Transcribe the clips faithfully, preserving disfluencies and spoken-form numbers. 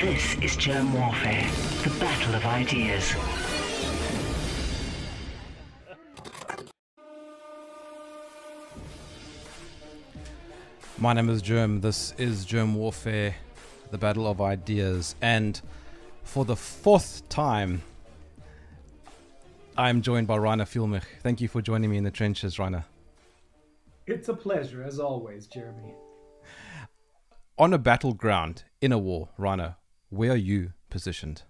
This is Jerm Warfare, the battle of ideas. My name is Jerm, this is Jerm Warfare, the battle of ideas, and for the fourth time, I'm joined by Reiner Fuellmich. Thank you for joining me in the trenches, Reiner. It's a pleasure, as always, Jeremy. On a battleground, in a war, Reiner, where are you positioned?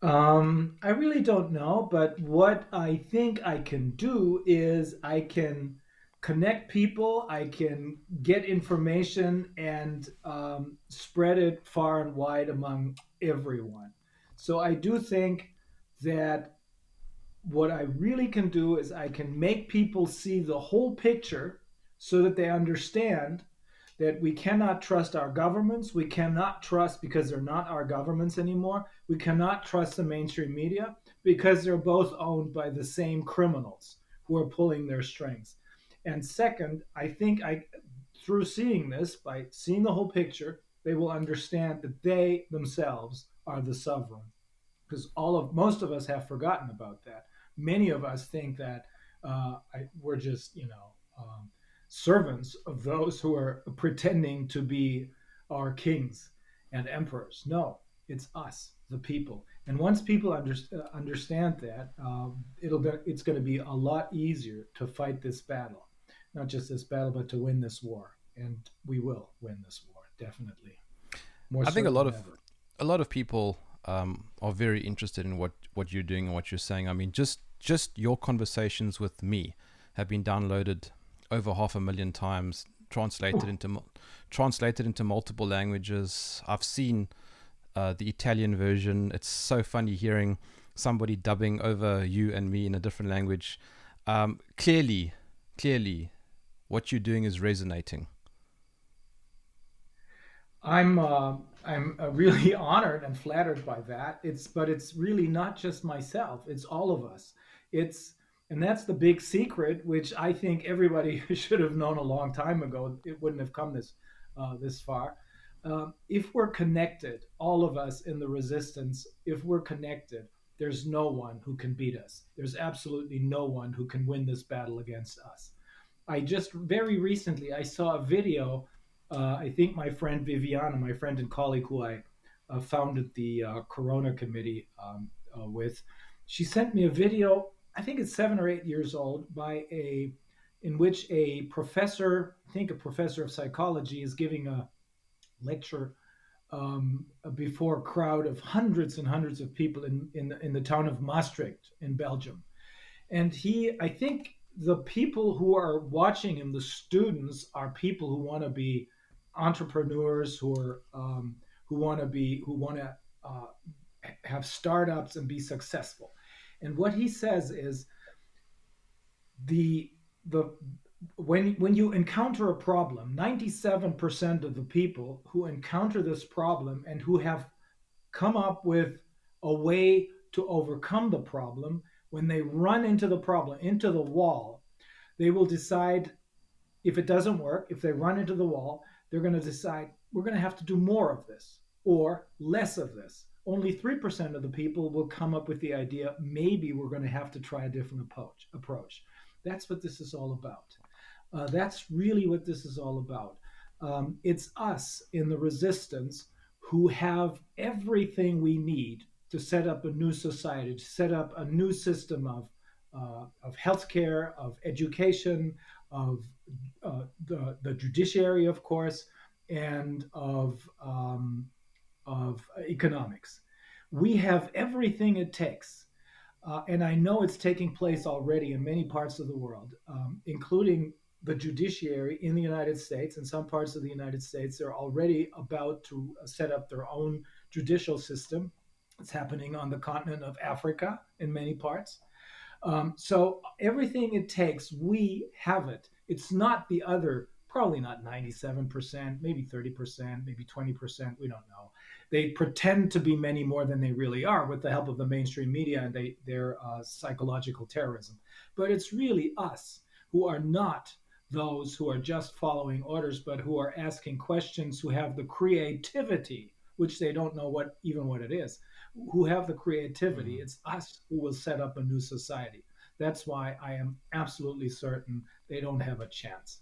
Um, I really don't know, but what I think I can do is I can connect people, I can get information and um, spread it far and wide among everyone. So I do think that what I really can do is I can make people see the whole picture so that they understand that we cannot trust our governments. We cannot trust, because they're not our governments anymore. We cannot trust the mainstream media because they're both owned by the same criminals who are pulling their strings. And second, I think I, through seeing this, by seeing the whole picture, they will understand that they themselves are the sovereign, because all of most of us have forgotten about that. Many of us think that uh, I, we're just, you know, um, servants of those who are pretending to be our kings and emperors. No, it's us, the people. And once people under, uh, understand that, um, it'll be, it's going to be a lot easier to fight this battle. Not just this battle, but to win this war. And we will win this war, definitely. More I think a lot of ever. a lot of people um, are very interested in what, what you're doing and what you're saying. I mean, just just your conversations with me have been downloaded over half a million times, translated oh. into translated into multiple languages. I've seen uh, the Italian version. It's so funny hearing somebody dubbing over you and me in a different language. Um, clearly, clearly, what you're doing is resonating. I'm uh, I'm uh, really honored and flattered by that. It's but it's really not just myself. It's all of us. It's and that's the big secret, which I think everybody should have known a long time ago. It wouldn't have come this uh, this far. Uh, if we're connected, all of us in the resistance, if we're connected, there's no one who can beat us. There's absolutely no one who can win this battle against us. I just very recently I saw a video. Uh, I think my friend Viviana, my friend and colleague who I uh, founded the uh, Corona Committee um, uh, with, she sent me a video, I think it's seven or eight years old, by a, in which a professor, I think a professor of psychology, is giving a lecture um, before a crowd of hundreds and hundreds of people in, in, in the town of Maastricht in Belgium. And he, I think the people who are watching him, the students, are people who want to be entrepreneurs, who are um, who want to be who want to uh, have startups and be successful. And what he says is, the the when when you encounter a problem, ninety-seven percent of the people who encounter this problem and who have come up with a way to overcome the problem, when they run into the problem, into the wall, they will decide, if it doesn't work, if they run into the wall, they're going to decide, we're going to have to do more of this or less of this. Only three percent of the people will come up with the idea, maybe we're going to have to try a different approach. approach. That's what this is all about. Uh, that's really what this is all about. Um, it's us in the resistance who have everything we need to set up a new society, to set up a new system of uh, of healthcare, of education, of uh, the, the judiciary, of course, and of um, of economics. We have everything it takes, uh, and I know it's taking place already in many parts of the world, um, including the judiciary in the United States. In some parts of the United States, they're already about to set up their own judicial system. It's happening on the continent of Africa in many parts. Um, so everything it takes, we have it. It's not the other, probably not ninety-seven percent, maybe thirty percent, maybe twenty percent, we don't know. They pretend to be many more than they really are with the help of the mainstream media and they, their uh, psychological terrorism. But it's really us who are not those who are just following orders, but who are asking questions, who have the creativity which they don't know what even what it is, who have the creativity. Mm-hmm. It's us who will set up a new society. That's why I am absolutely certain they don't have a chance.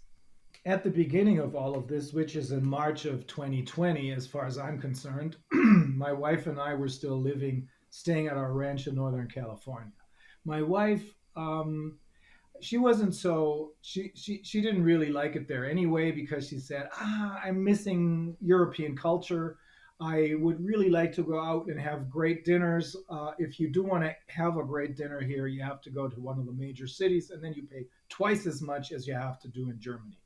At the beginning of all of this, which is in March of twenty twenty, as far as I'm concerned, my wife and I were still living, staying at our ranch in Northern California. My wife, um, she wasn't so, she, she, she didn't really like it there anyway, because she said, ah, I'm missing European culture. I would really like to go out and have great dinners. Uh, if you do want to have a great dinner here, you have to go to one of the major cities, and then you pay twice as much as you have to do in Germany.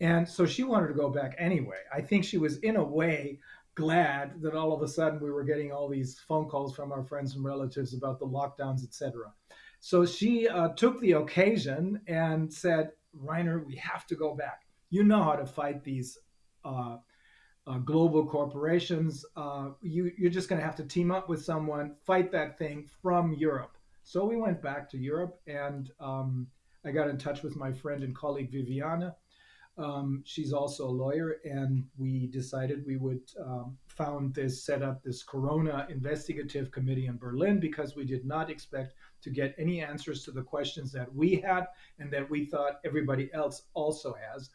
And so she wanted to go back anyway. I think she was, in a way, glad that all of a sudden we were getting all these phone calls from our friends and relatives about the lockdowns, et cetera. So she uh, took the occasion and said, Reiner, we have to go back. You know how to fight these uh Uh, global corporations, uh, you, you're just going to have to team up with someone, fight that thing from Europe. So we went back to Europe, and um, I got in touch with my friend and colleague Viviana. Um, she's also a lawyer, and we decided we would um, found this, set up this Corona Investigative Committee in Berlin, because we did not expect to get any answers to the questions that we had and that we thought everybody else also has,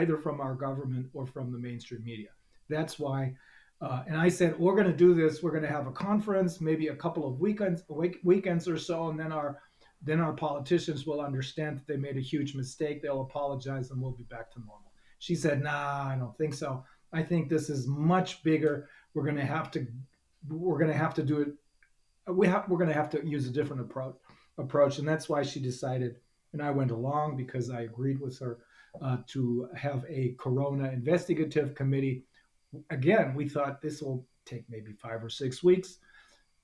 either from our government or from the mainstream media. That's why, uh, and I said, we're going to do this. We're going to have a conference, maybe a couple of weekends, week, weekends or so, and then our then our politicians will understand that they made a huge mistake. They'll apologize, and we'll be back to normal. She said, nah, I don't think so. I think this is much bigger. We're going to have to, we're going to have to do it. We have, we're going to have to use a different approach, approach, and that's why she decided. And I went along because I agreed with her uh, to have a Corona Investigative Committee. Again, we thought this will take maybe five or six weeks,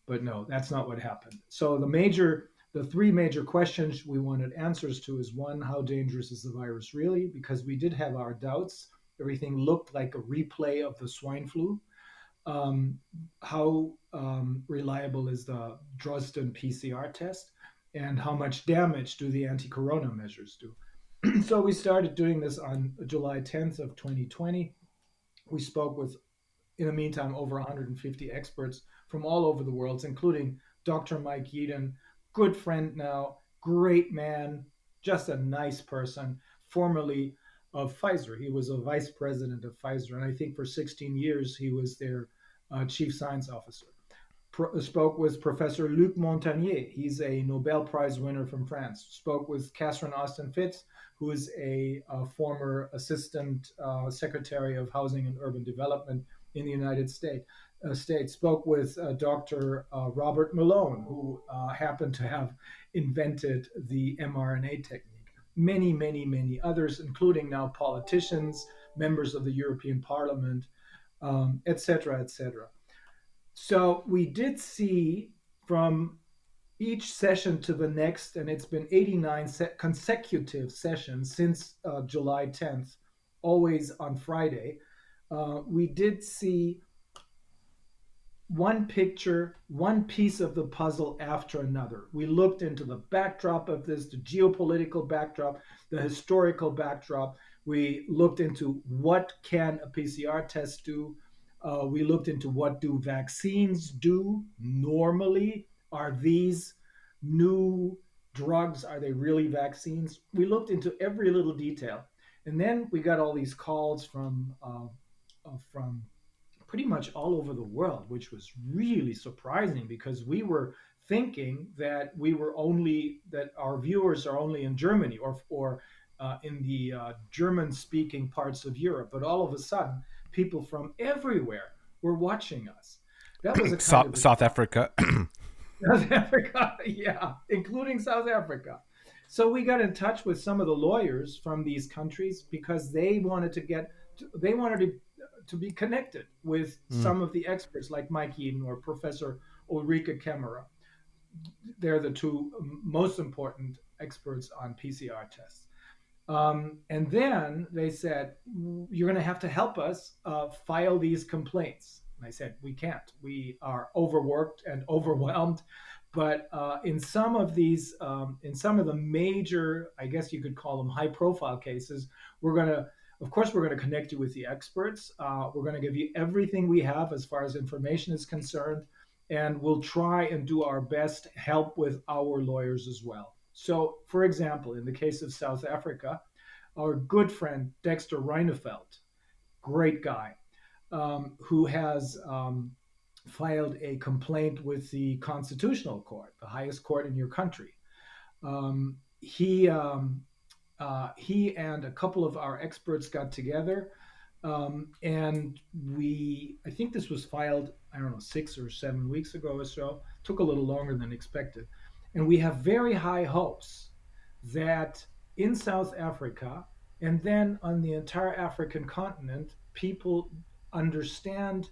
but no, that's not what happened. So the major, the three major questions we wanted answers to is, one, how dangerous is the virus really? Because we did have our doubts. Everything looked like a replay of the swine flu. Um, how um, reliable is the Drosten P C R test? And how much damage do the anti-corona measures do? So we started doing this on July tenth of twenty twenty. We spoke with, in the meantime, over one hundred fifty experts from all over the world, including Doctor Mike Yeadon, good friend now, great man, just a nice person, formerly of Pfizer. He was a vice president of Pfizer, and I think for sixteen years he was their uh, chief science officer. Pro- spoke with Professor Luc Montagnier. He's a Nobel Prize winner from France. Spoke with Catherine Austin Fitts, who is a, a former assistant uh, secretary of housing and urban development in the United States. Uh, States. Spoke with uh, Doctor Uh, Robert Malone, who uh, happened to have invented the M R N A technique. Many, many, many others, including now politicians, members of the European Parliament, um, et cetera, et cetera. So we did see from each session to the next, and it's been eighty-nine se- consecutive sessions since uh, July tenth, always on Friday, uh, we did see one picture, one piece of the puzzle after another. We looked into the backdrop of this, the geopolitical backdrop, the historical backdrop. We looked into what can a P C R test do. Uh, we looked into what do vaccines do normally? Are these new drugs, are they really vaccines? We looked into every little detail. And then we got all these calls from uh, uh, from pretty much all over the world, which was really surprising, because we were thinking that we were only, that our viewers are only in Germany or, or uh, in the uh, German-speaking parts of Europe. But all of a sudden, people from everywhere were watching us. That was a kind South, of a, South Africa. South Africa, yeah, including South Africa. So we got in touch with some of the lawyers from these countries, because they wanted to get, to, they wanted to, to be connected with mm. some of the experts, like Mike Yeadon or Professor Ulrike Kemmerer. They're the two most important experts on P C R tests. Um, and then they said, you're going to have to help us uh, file these complaints. And I said, we can't. We are overworked and overwhelmed. But uh, in some of these, um, in some of the major, I guess you could call them high profile cases, we're going to, Of course, we're going to connect you with the experts. Uh, we're going to give you everything we have as far as information is concerned, and we'll try and do our best to help with our lawyers as well. So, for example, in the case of South Africa, our good friend Dexter Reinefeldt, great guy, um, who has um, filed a complaint with the Constitutional Court, the highest court in your country. Um, he um, uh, he and a couple of our experts got together, um, and we, I think this was filed, I don't know, six or seven weeks ago or so, took a little longer than expected. And we have very high hopes that in South Africa, and then on the entire African continent, people understand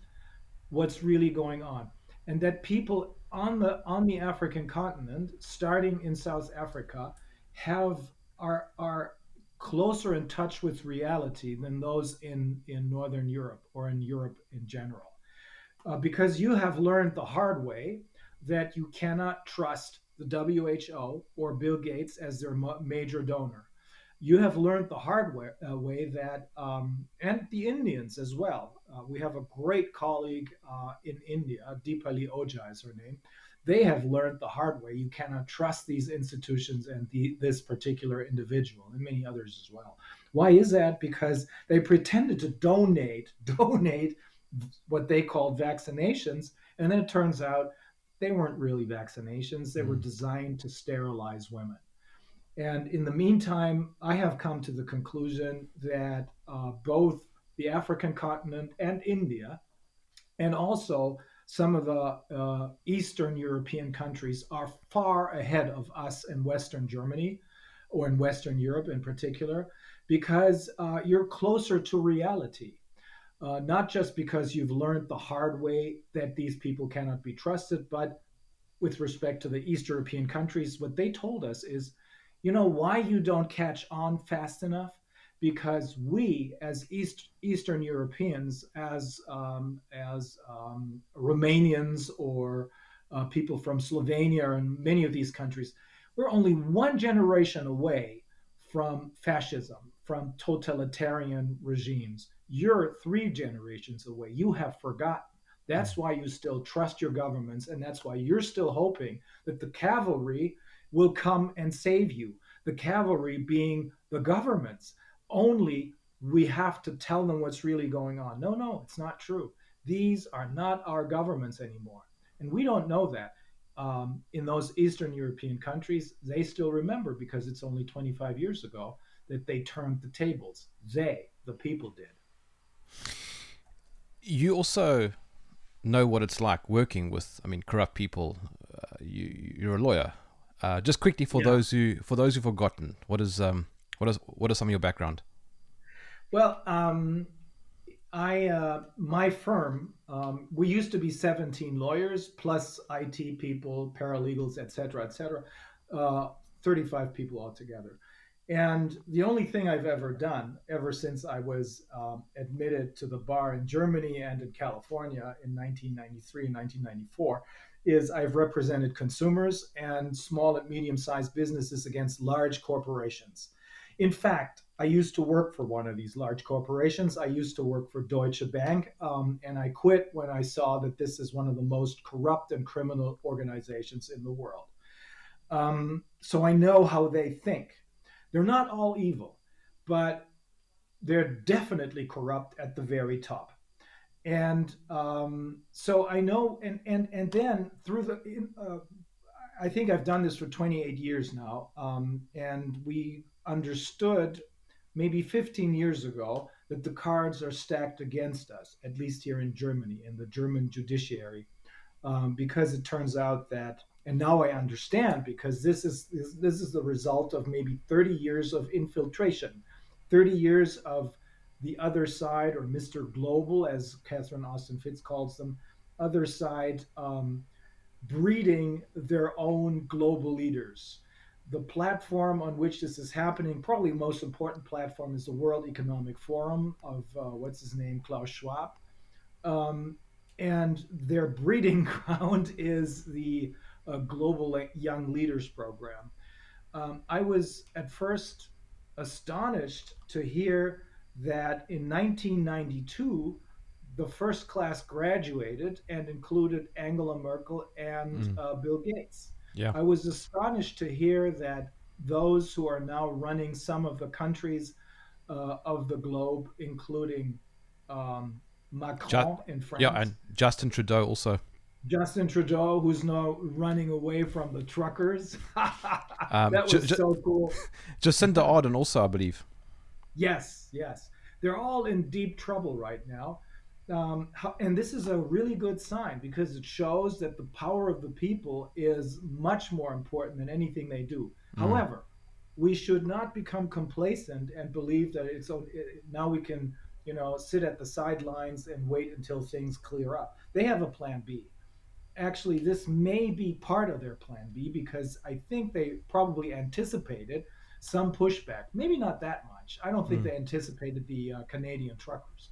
what's really going on, and that people on the on the African continent, starting in South Africa, have are are closer in touch with reality than those in, in Northern Europe or in Europe in general, uh, because you have learned the hard way that you cannot trust the W H O or Bill Gates as their major donor. You have learned the hard way, uh, way that, um, and the Indians as well. Uh, we have a great colleague uh, in India, Deepali Ojha is her name. They have learned the hard way. You cannot trust these institutions and the, this particular individual, and many others as well. Why is that? Because they pretended to donate, donate what they called vaccinations, and then it turns out they weren't really vaccinations. They were designed to sterilize women. And in the meantime, I have come to the conclusion that uh, both the African continent and India, and also some of the uh, Eastern European countries, are far ahead of us in Western Germany, or in Western Europe in particular, because uh, you're closer to reality. Uh, not just because you've learned the hard way that these people cannot be trusted, but with respect to the East European countries, what they told us is, you know why you don't catch on fast enough? Because we, as East Eastern Europeans, as um, as um, Romanians or uh, people from Slovenia and many of these countries, we're only one generation away from fascism, from totalitarian regimes. You're three generations away. You have forgotten. That's why you still trust your governments, and that's why you're still hoping that the cavalry will come and save you. The cavalry being the governments. Only we have to tell them what's really going on. No, no, it's not true. These are not our governments anymore. And we don't know that. Um, in those Eastern European countries, they still remember, because it's only twenty-five years ago that they turned the tables. They, the people, did. You also know what it's like working with, I mean, corrupt people. Uh, you, you're a lawyer. Uh, just quickly for yeah. those who for those who've forgotten, what is um what is what is some of your background? Well, um, I uh, my firm um, we used to be seventeen lawyers plus I T people, paralegals, et cetera, et cetera. Uh, thirty-five people altogether. And the only thing I've ever done ever since I was um, admitted to the bar in Germany and in California in nineteen ninety-three and nineteen ninety-four is I've represented consumers and small and medium-sized businesses against large corporations. In fact, I used to work for one of these large corporations. I used to work for Deutsche Bank, um, and I quit when I saw that this is one of the most corrupt and criminal organizations in the world. Um, so I know how they think. They're not all evil, but they're definitely corrupt at the very top. And um, so I know, and and and then through the, uh, I think I've done this for twenty-eight years now, um, and we understood maybe fifteen years ago that the cards are stacked against us, at least here in Germany, in the German judiciary, um, because it turns out that, and now I understand, because this is this is the result of maybe thirty years of infiltration, thirty years of the other side, or Mister Global, as Catherine Austin Fitts calls them, other side, um, breeding their own global leaders. The platform on which this is happening, probably most important platform, is the World Economic Forum of uh, what's his name, Klaus Schwab, um, and their breeding ground is the A Global Young Leaders Program. Um, I was at first astonished to hear that in nineteen ninety-two, the first class graduated and included Angela Merkel and mm. uh, Bill Gates. Yeah. I was astonished to hear that those who are now running some of the countries uh, of the globe, including um, Macron Just, in France. Yeah, and Justin Trudeau also. Justin Trudeau, who's now running away from the truckers. um, that was J- J- so cool. Jacinda Ardern also, I believe. Yes, yes. They're all in deep trouble right now. Um, how, and this is a really good sign because it shows that the power of the people is much more important than anything they do. Mm. However, we should not become complacent and believe that it's it, now we can, you know, sit at the sidelines and wait until things clear up. They have a plan B. Actually, this may be part of their plan B because I think they probably anticipated some pushback. Maybe not that much. I don't think mm. they anticipated the uh, Canadian truckers.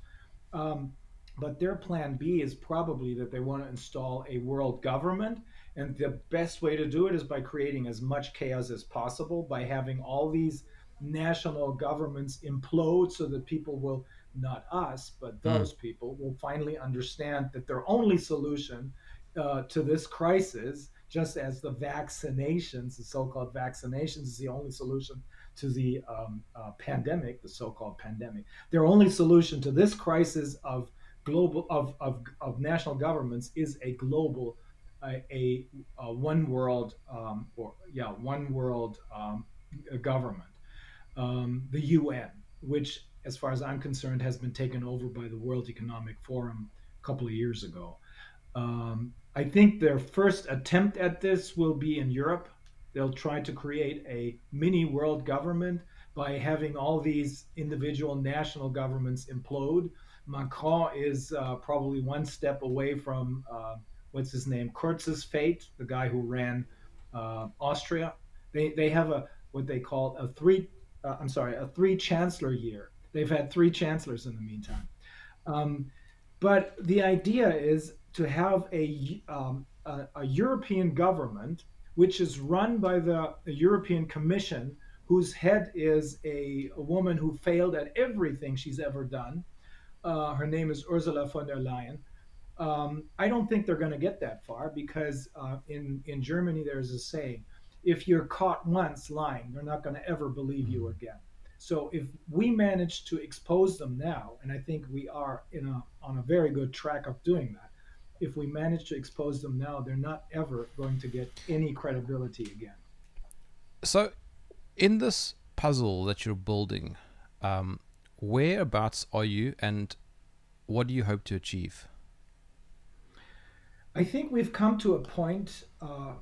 Um, But their plan B is probably that they want to install a world government. And the best way to do it is by creating as much chaos as possible, by having all these national governments implode so that people will, not us, but those mm. people will finally understand that their only solution uh, to this crisis, just as the vaccinations, the so-called vaccinations is the only solution to the um, uh, pandemic, the so-called pandemic, their only solution to this crisis of global of, of of national governments is a global uh, a, a one world um, or yeah one world um, government, um, the U N, which as far as I'm concerned has been taken over by the World Economic Forum a couple of years ago. Um, I think their first attempt at this will be in Europe. They'll try to create a mini world government by having all these individual national governments implode. Macron is uh, probably one step away from, uh, what's his name, Kurz's fate, the guy who ran uh, Austria. They they have a what they call a three, uh, I'm sorry, a three chancellor year. They've had three chancellors in the meantime. Um, but the idea is to have a, um, a, a European government, which is run by the, the European Commission, whose head is a, a woman who failed at everything she's ever done. Uh, her name is Ursula von der Leyen. Um, I don't think they're going to get that far because uh, in, in Germany, there's a saying, if you're caught once lying, they're not going to ever believe you again. So if we manage to expose them now, and I think we are in a, on a very good track of doing that, if we manage to expose them now, they're not ever going to get any credibility again. So in this puzzle that you're building, um, whereabouts are you and what do you hope to achieve? I think we've come to a point, uh,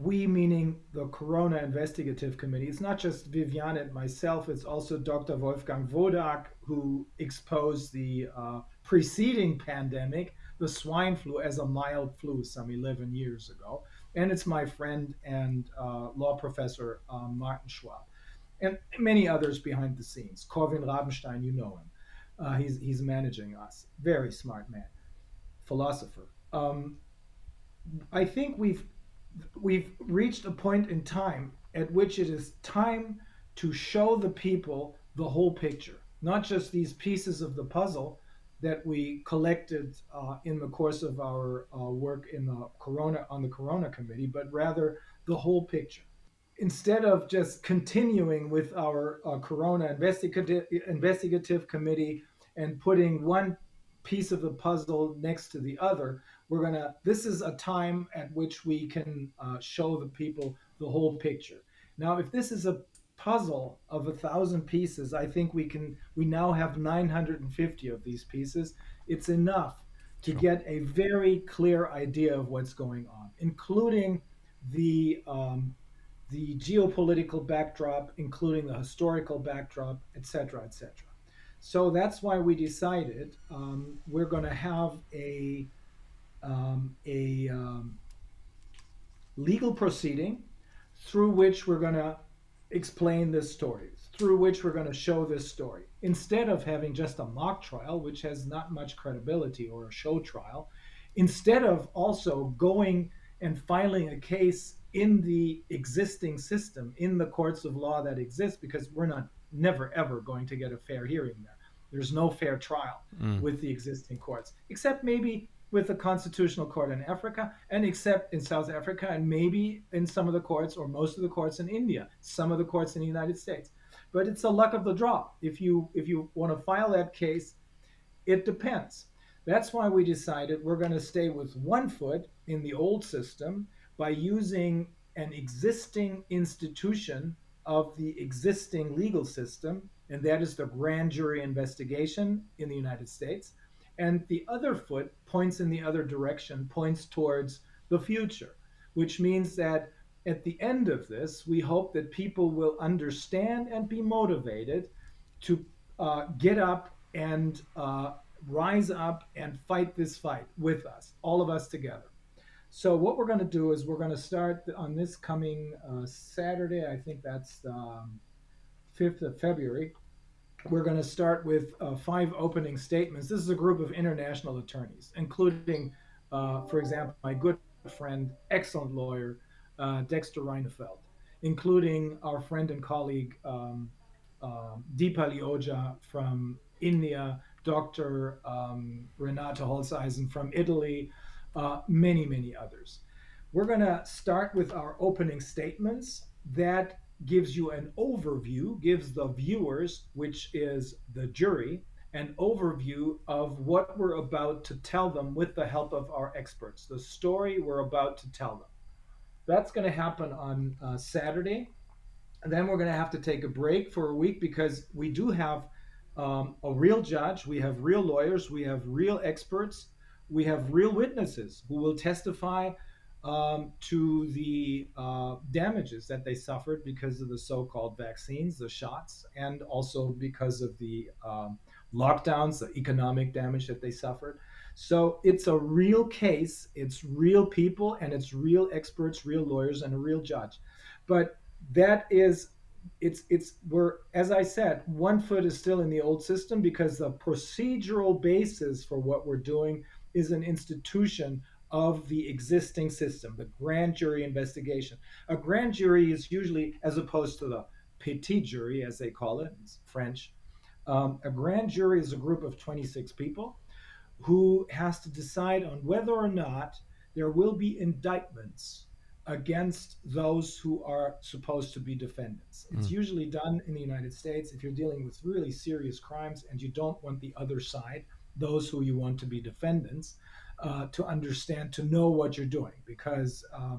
we meaning the Corona Investigative Committee. It's not just Viviana and myself, it's also Doctor Wolfgang Wodak, who exposed the uh, preceding pandemic, the swine flu, as a mild flu some eleven years ago. And it's my friend and uh, law professor, uh, Martin Schwab. And many others behind the scenes. Corvin Rabenstein, you know him. Uh, he's he's managing us. Very smart man, philosopher. Um, I think we've we've reached a point in time at which it is time to show the people the whole picture, not just these pieces of the puzzle that we collected uh, in the course of our uh, work in the Corona on the Corona Committee, but rather the whole picture. Instead of just continuing with our uh, Corona investigative, investigative Committee and putting one piece of the puzzle next to the other, we're gonna, this is a time at which we can uh, show the people the whole picture. Now, if this is a puzzle of a thousand pieces, I think we can, we now have nine hundred fifty of these pieces. It's enough to sure. get a very clear idea of what's going on, including the, um, the geopolitical backdrop, including the historical backdrop, et cetera, et cetera. So that's why we decided um, we're going to have a um, a um, legal proceeding through which we're going to explain this story, through which we're going to show this story. Instead of having just a mock trial, which has not much credibility, or a show trial, instead of also going and filing a case in the existing system, in the courts of law that exists, because we're not never ever going to get a fair hearing there. There's no fair trial mm. with the existing courts, except maybe with the Constitutional Court in Africa, and except in South Africa, and maybe in some of the courts or most of the courts in India, some of the courts in the United States. But it's the luck of the draw. If you if you want to file that case, it depends. That's why we decided we're going to stay with one foot in the old system by using an existing institution of the existing legal system, and that is the grand jury investigation in the United States. And the other foot points in the other direction, points towards the future, which means that at the end of this, we hope that people will understand and be motivated to uh, get up and uh, rise up and fight this fight with us, all of us together. So what we're going to do is we're going to start on this coming uh, Saturday, I think that's the um, fifth of February. We're going to start with uh, five opening statements. This is a group of international attorneys, including, uh, for example, my good friend, excellent lawyer, uh, Dexter Reinefeldt, including our friend and colleague, um, uh, Deepali Ojha from India, Doctor Um, Renato Holzeisen from Italy, uh, many, many others. We're going to start with our opening statements that gives you an overview, gives the viewers, which is the jury, an overview of what we're about to tell them with the help of our experts, the story we're about to tell them. That's going to happen on uh, Saturday. And then we're going to have to take a break for a week because we do have um, a real judge, we have real lawyers, we have real experts, we have real witnesses who will testify Um, to the uh, damages that they suffered because of the so-called vaccines, the shots, and also because of the um, lockdowns, the economic damage that they suffered. So it's a real case, it's real people, and it's real experts, real lawyers, and a real judge. But that is, it's, it's, we're, as I said, one foot is still in the old system because the procedural basis for what we're doing is an institution of the existing system, the grand jury investigation. A grand jury is usually, as opposed to the petit jury, as they call it, it's French, um, a grand jury is a group of twenty-six people who has to decide on whether or not there will be indictments against those who are supposed to be defendants. It's mm. usually done in the United States if you're dealing with really serious crimes and you don't want the other side, those who you want to be defendants, Uh, to understand, to know what you're doing, because um,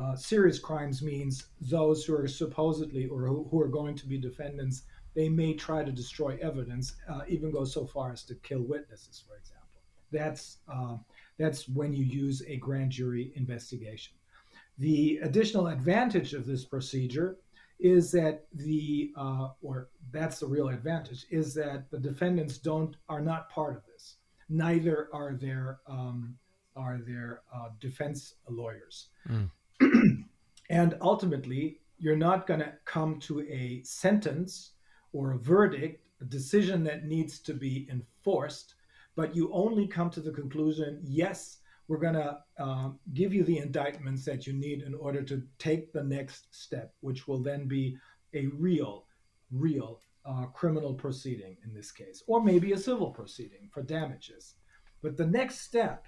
uh, serious crimes means those who are supposedly or who, who are going to be defendants, they may try to destroy evidence, uh, even go so far as to kill witnesses, for example. That's uh, that's when you use a grand jury investigation. The additional advantage of this procedure is that the uh, or that's the real advantage is that the defendants don't are not part of this. Neither are their um, are their uh, defense lawyers, mm. and ultimately you're not going to come to a sentence or a verdict, a decision that needs to be enforced. But you only come to the conclusion: yes, we're going to um, give you the indictments that you need in order to take the next step, which will then be a real, real. Uh, criminal proceeding in this case, or maybe a civil proceeding for damages. But the next step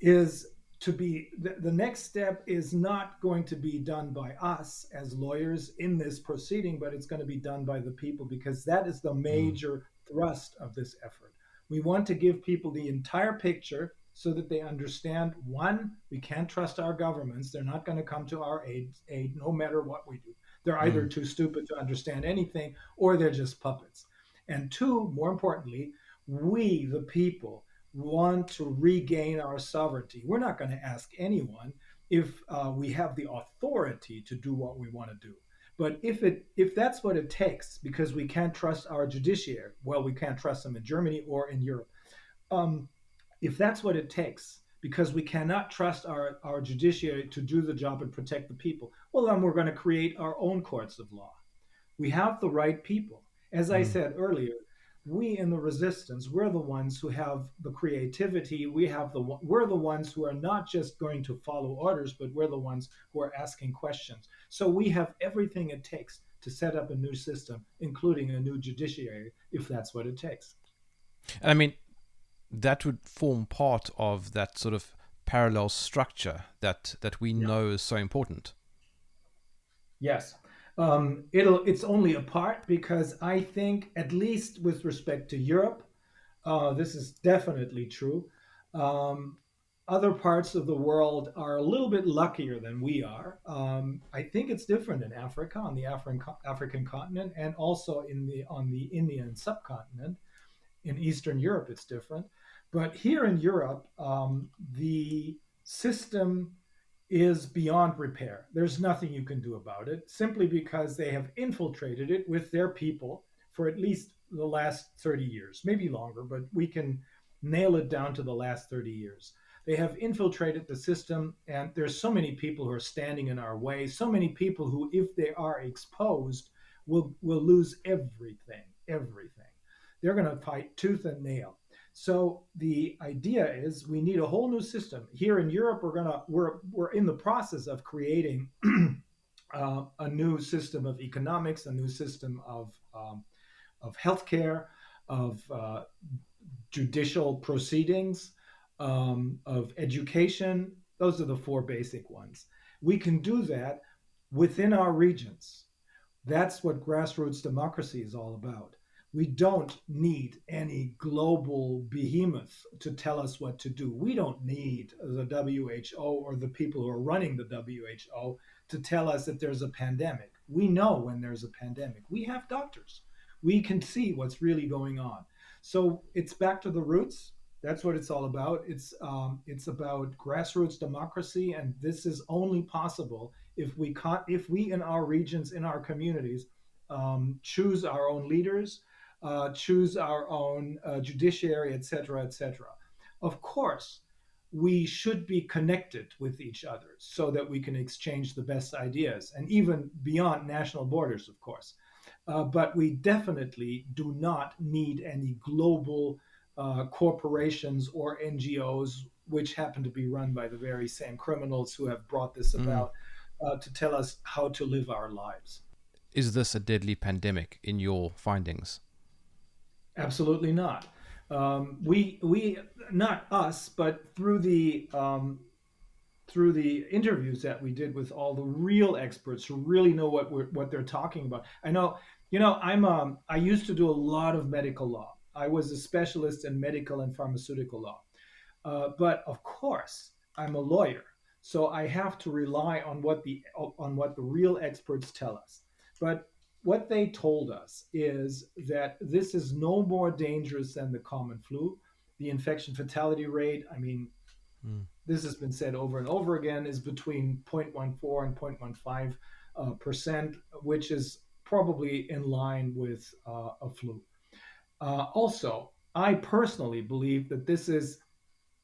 is to be, the, the next step is not going to be done by us as lawyers in this proceeding, but it's going to be done by the people because that is the major mm. thrust of this effort. We want to give people the entire picture so that they understand, one, we can't trust our governments. They're not going to come to our aid, aid no matter what we do. They're either mm. too stupid to understand anything or they're just puppets. And two, more importantly, we, the people, want to regain our sovereignty. We're not going to ask anyone if uh, we have the authority to do what we want to do. But if it if that's what it takes, because we can't trust our judiciary, well, we can't trust them in Germany or in Europe. Um, if that's what it takes, because we cannot trust our, our judiciary to do the job and protect the people, well, then we're going to create our own courts of law. We have the right people. As mm. I said earlier, we in the resistance, we're the ones who have the creativity. We have the, we're the ones who are not just going to follow orders, but we're the ones who are asking questions. So we have everything it takes to set up a new system, including a new judiciary, if that's what it takes. And I mean, that would form part of that sort of parallel structure that, that we yeah. know is so important. Yes. Um, it'll, it's only a part, because I think, at least with respect to Europe, uh, this is definitely true. Um, other parts of the world are a little bit luckier than we are. Um, I think it's different in Africa, on the Afri- African continent, and also in the on the Indian subcontinent. In Eastern Europe, it's different. But here in Europe, um, the system is beyond repair. There's nothing you can do about it, simply because they have infiltrated it with their people for at least the last thirty years, maybe longer, but we can nail it down to the last thirty years. They have infiltrated the system, and there's so many people who are standing in our way, so many people who, if they are exposed, will, will lose everything, everything. They're going to fight tooth and nail. So the idea is we need a whole new system. Here in Europe, we're gonna we're we're in the process of creating uh, a new system of economics, a new system of um, of healthcare, of uh, judicial proceedings, um, of education. Those are the four basic ones. We can do that within our regions. That's what grassroots democracy is all about. We don't need any global behemoth to tell us what to do. We don't need the W H O or the people who are running the W H O to tell us that there's a pandemic. We know when there's a pandemic. We have doctors. We can see what's really going on. So it's back to the roots. That's what it's all about. It's um, it's about grassroots democracy, and this is only possible if we con- if we in our regions, in our communities, um, choose our own leaders. Uh, choose our own uh, judiciary, et cetera, et cetera. Of course, we should be connected with each other so that we can exchange the best ideas, and even beyond national borders, of course. Uh, but we definitely do not need any global uh, corporations or N G Os, which happen to be run by the very same criminals who have brought this about, mm. uh, to tell us how to live our lives. Is this a deadly pandemic in your findings? Absolutely not. Um, we we not us, but through the um, through the interviews that we did with all the real experts who really know what we're, what they're talking about. I know, you know, I'm um, I used to do a lot of medical law. I was a specialist in medical and pharmaceutical law, uh, but of course I'm a lawyer, so I have to rely on what the on what the real experts tell us. But what they told us is that this is no more dangerous than the common flu. The infection fatality rate, I mean, mm. this has been said over and over again, is between zero point one four and zero point one five uh, percent, which is probably in line with uh, a flu. Uh, also, I personally believe that this is,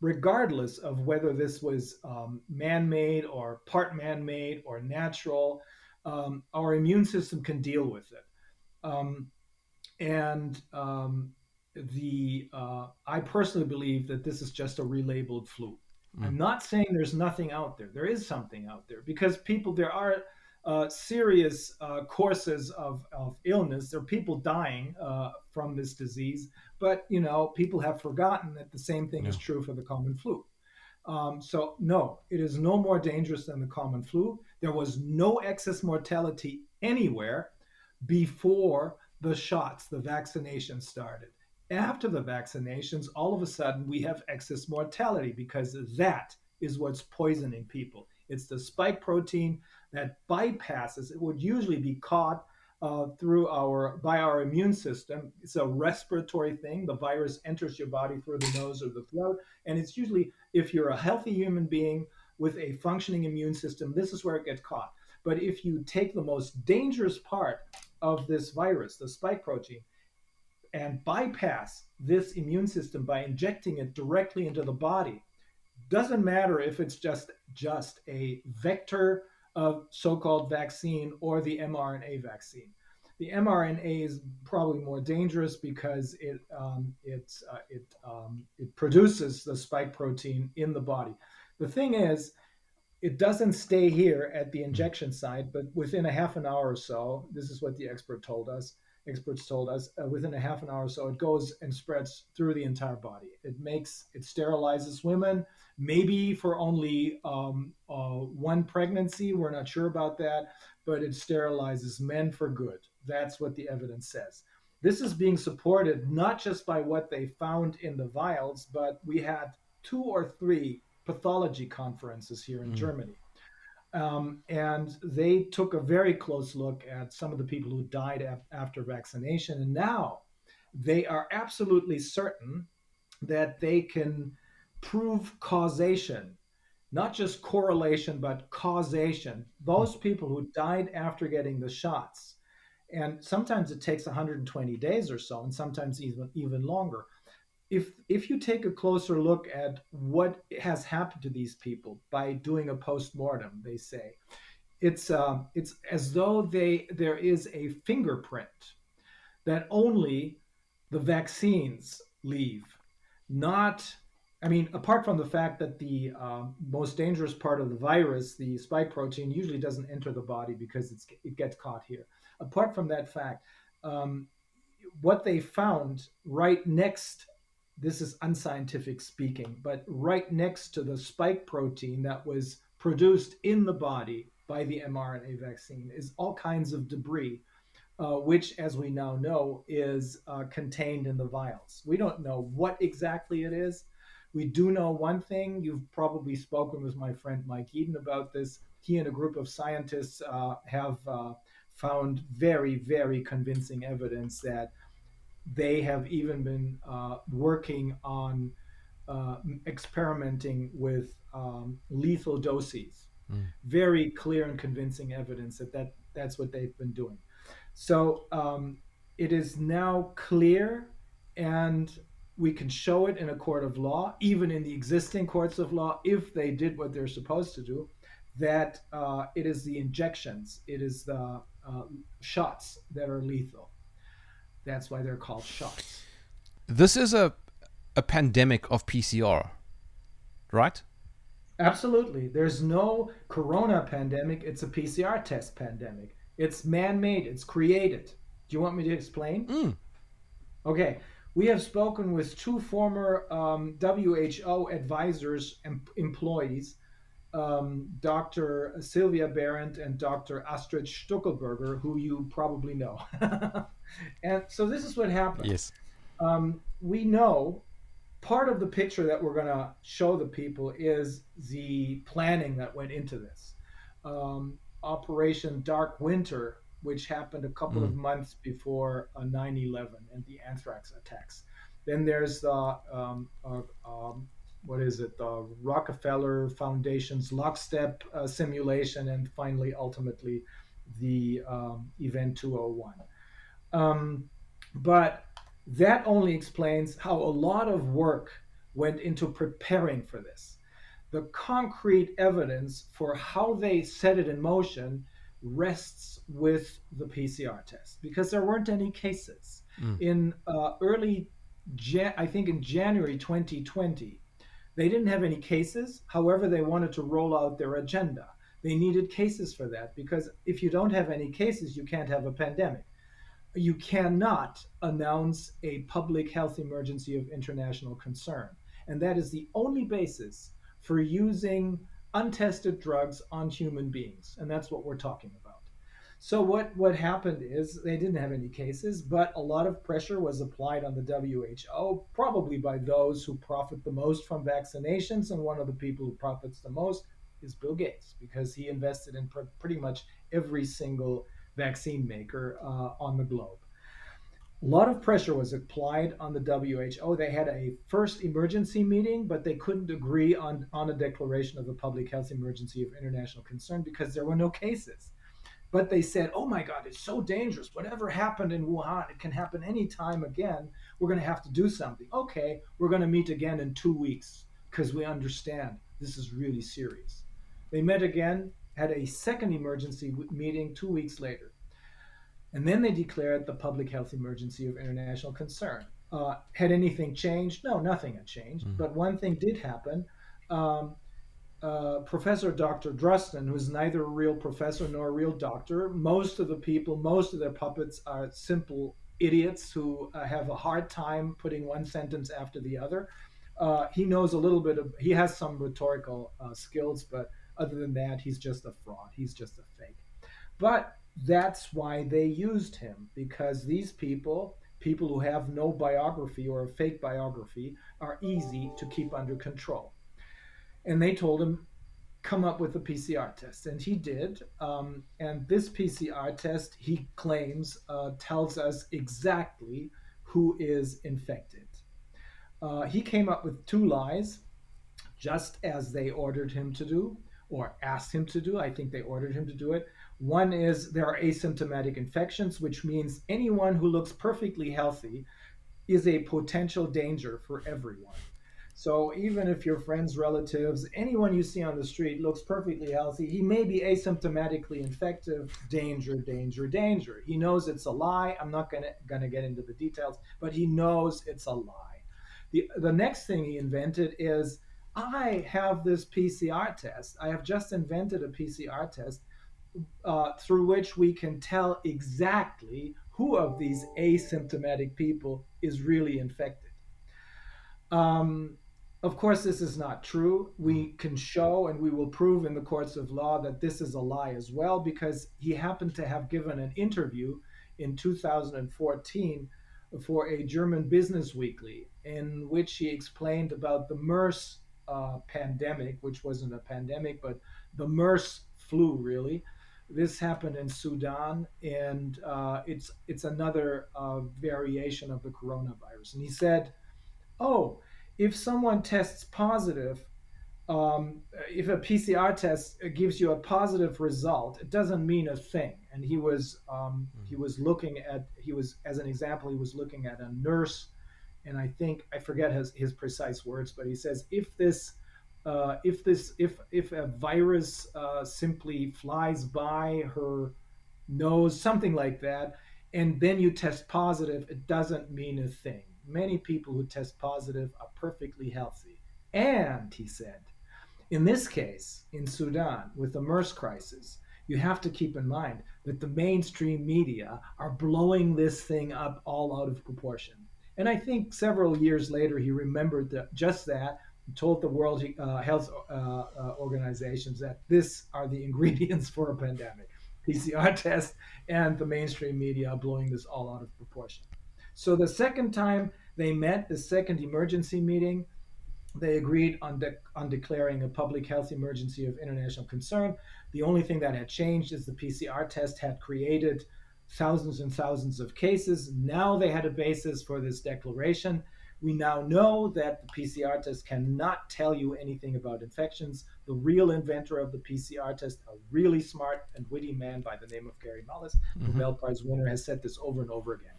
regardless of whether this was um, man-made or part man-made or natural, Um, our immune system can deal with it. Um, and um, the uh, I personally believe that this is just a relabeled flu. Mm. I'm not saying there's nothing out there. There is something out there, because people, there are uh, serious uh, courses of, of illness. There are people dying uh, from this disease, but, you know, people have forgotten that the same thing yeah. is true for the common flu. Um, so no, it is no more dangerous than the common flu. There was no excess mortality anywhere before the shots, the vaccinations started. After the vaccinations, all of a sudden we have excess mortality, because that is what's poisoning people. It's the spike protein that bypasses. It would usually be caught uh, through our by our immune system. It's a respiratory thing. The virus enters your body through the nose or the throat, and it's usually, if you're a healthy human being with a functioning immune system, this is where it gets caught. But if you take the most dangerous part of this virus, the spike protein, and bypass this immune system by injecting it directly into the body, doesn't matter if it's just, just a vector of so-called vaccine or the mRNA vaccine. The mRNA is probably more dangerous, because it um, it uh, it um, it produces the spike protein in the body. The thing is, it doesn't stay here at the injection site, but within a half an hour or so, this is what the expert told us, experts told us, uh, within a half an hour or so, it goes and spreads through the entire body. It makes, it sterilizes women, maybe for only um, uh, one pregnancy, we're not sure about that, but it sterilizes men for good. That's what the evidence says. This is being supported not just by what they found in the vials, but we had two or three pathology conferences here in mm. Germany. Um, and they took a very close look at some of the people who died af- after vaccination. And now they are absolutely certain that they can prove causation, not just correlation, but causation. Those people who died after getting the shots, and sometimes it takes one hundred twenty days or so, and sometimes even, even longer. If if you take a closer look at what has happened to these people by doing a postmortem, they say, it's uh, it's as though they there is a fingerprint that only the vaccines leave. Not, I mean, apart from the fact that the uh, most dangerous part of the virus, the spike protein, usually doesn't enter the body because it's it gets caught here. Apart from that fact, um, what they found right next. This is unscientific speaking, but right next to the spike protein that was produced in the body by the mRNA vaccine is all kinds of debris, uh, which, as we now know, is uh, contained in the vials. We don't know what exactly it is. We do know one thing. You've probably spoken with my friend Mike Yeadon about this. He and a group of scientists uh, have uh, found very, very convincing evidence that they have even been uh, working on uh, experimenting with um, lethal doses. Mm. Very clear and convincing evidence that, that that's what they've been doing. So um, it is now clear, and we can show it in a court of law, even in the existing courts of law, if they did what they're supposed to do, that uh, it is the injections, it is the uh, shots that are lethal. That's why they're called shots. This is a a pandemic of P C R, right? Absolutely. There's no corona pandemic. It's a P C R test pandemic. It's man-made. It's created. Do you want me to explain? Mm. Okay. We have spoken with two former um, W H O advisors and employees, um, Doctor Sylvia Behrendt and Doctor Astrid Stuckelberger, who you probably know. And so this is what happened. Yes. Um, we know part of the picture that we're going to show the people is the planning that went into this. Um, Operation Dark Winter, which happened a couple mm. of months before uh, nine eleven and the anthrax attacks. Then there's the, um, uh, um, what is it, the Rockefeller Foundation's lockstep uh, simulation, and finally, ultimately, the um, Event two oh one. Um, but that only explains how a lot of work went into preparing for this. The concrete evidence for how they set it in motion rests with the P C R test, because there weren't any cases. Mm. In uh, early, Jan- I think in January twenty twenty, they didn't have any cases. However, they wanted to roll out their agenda. They needed cases for that, because if you don't have any cases, you can't have a pandemic. You cannot announce a public health emergency of international concern. And that is the only basis for using untested drugs on human beings. And that's what we're talking about. So what, what happened is they didn't have any cases, but a lot of pressure was applied on the W H O, probably by those who profit the most from vaccinations. And one of the people who profits the most is Bill Gates, because he invested in pr- pretty much every single vaccine maker uh, on the globe. A lot of pressure was applied on the W H O. They had a first emergency meeting, but they couldn't agree on, on a declaration of a public health emergency of international concern because there were no cases. But they said, oh my God, it's so dangerous. Whatever happened in Wuhan, it can happen anytime again. We're gonna have to do something. Okay, we're gonna meet again in two weeks because we understand this is really serious. They met again, had a second emergency meeting two weeks later. And then they declared the public health emergency of international concern. Uh, had anything changed? No, nothing had changed. Mm-hmm. But one thing did happen. Um, uh, Professor Doctor Drosten, who's neither a real professor nor a real doctor. Most of the people, most of their puppets are simple idiots who uh, have a hard time putting one sentence after the other. Uh, he knows a little bit of, he has some rhetorical uh, skills, but other than that, he's just a fraud. He's just a fake. But that's why they used him, because these people, people who have no biography or a fake biography, are easy to keep under control. And they told him, come up with a P C R test. And he did. Um, and this P C R test, he claims, uh, tells us exactly who is infected. Uh, he came up with two lies, just as they ordered him to do, or asked him to do. I think they ordered him to do it. One is there are asymptomatic infections, which means anyone who looks perfectly healthy is a potential danger for everyone. So even if your friends, relatives, anyone you see on the street looks perfectly healthy, he may be asymptomatically infected. Danger, danger, danger. He knows it's a lie. I'm not gonna gonna get into the details, but he knows it's a lie. The, the next thing he invented is, I have this P C R test. I have just invented a P C R test uh, through which we can tell exactly who of these asymptomatic people is really infected. Um, of course, this is not true. We can show, and we will prove in the courts of law, that this is a lie as well, because he happened to have given an interview in two thousand fourteen for a German business weekly, in which he explained about the MERS uh, pandemic, which wasn't a pandemic, but the MERS flu, really. This happened in Sudan, and uh, it's, it's another uh, variation of the coronavirus. And he said, oh, if someone tests positive, um, if a P C R test gives you a positive result, it doesn't mean a thing. And he was um, mm-hmm. he was looking at, he was, as an example, he was looking at a nurse, and I think, I forget his, his precise words, but he says, if this, uh, if this, if if a virus uh, simply flies by her nose, something like that, and then you test positive, it doesn't mean a thing. Many people who test positive are perfectly healthy. And he said, in this case, in Sudan, with the MERS crisis, you have to keep in mind that the mainstream media are blowing this thing up all out of proportion. And I think several years later, he remembered that, just that, and told the World uh, Health uh, uh, Organizations that this are the ingredients for a pandemic. P C R test and the mainstream media are blowing this all out of proportion. So the second time they met, the second emergency meeting, they agreed on, de- on declaring a public health emergency of international concern. The only thing that had changed is the P C R test had created thousands and thousands of cases. Now they had a basis for this declaration. We now know that the P C R test cannot tell you anything about infections. The real inventor of the P C R test, a really smart and witty man by the name of Kary Mullis, the mm-hmm. Nobel Prize winner, has said this over and over again.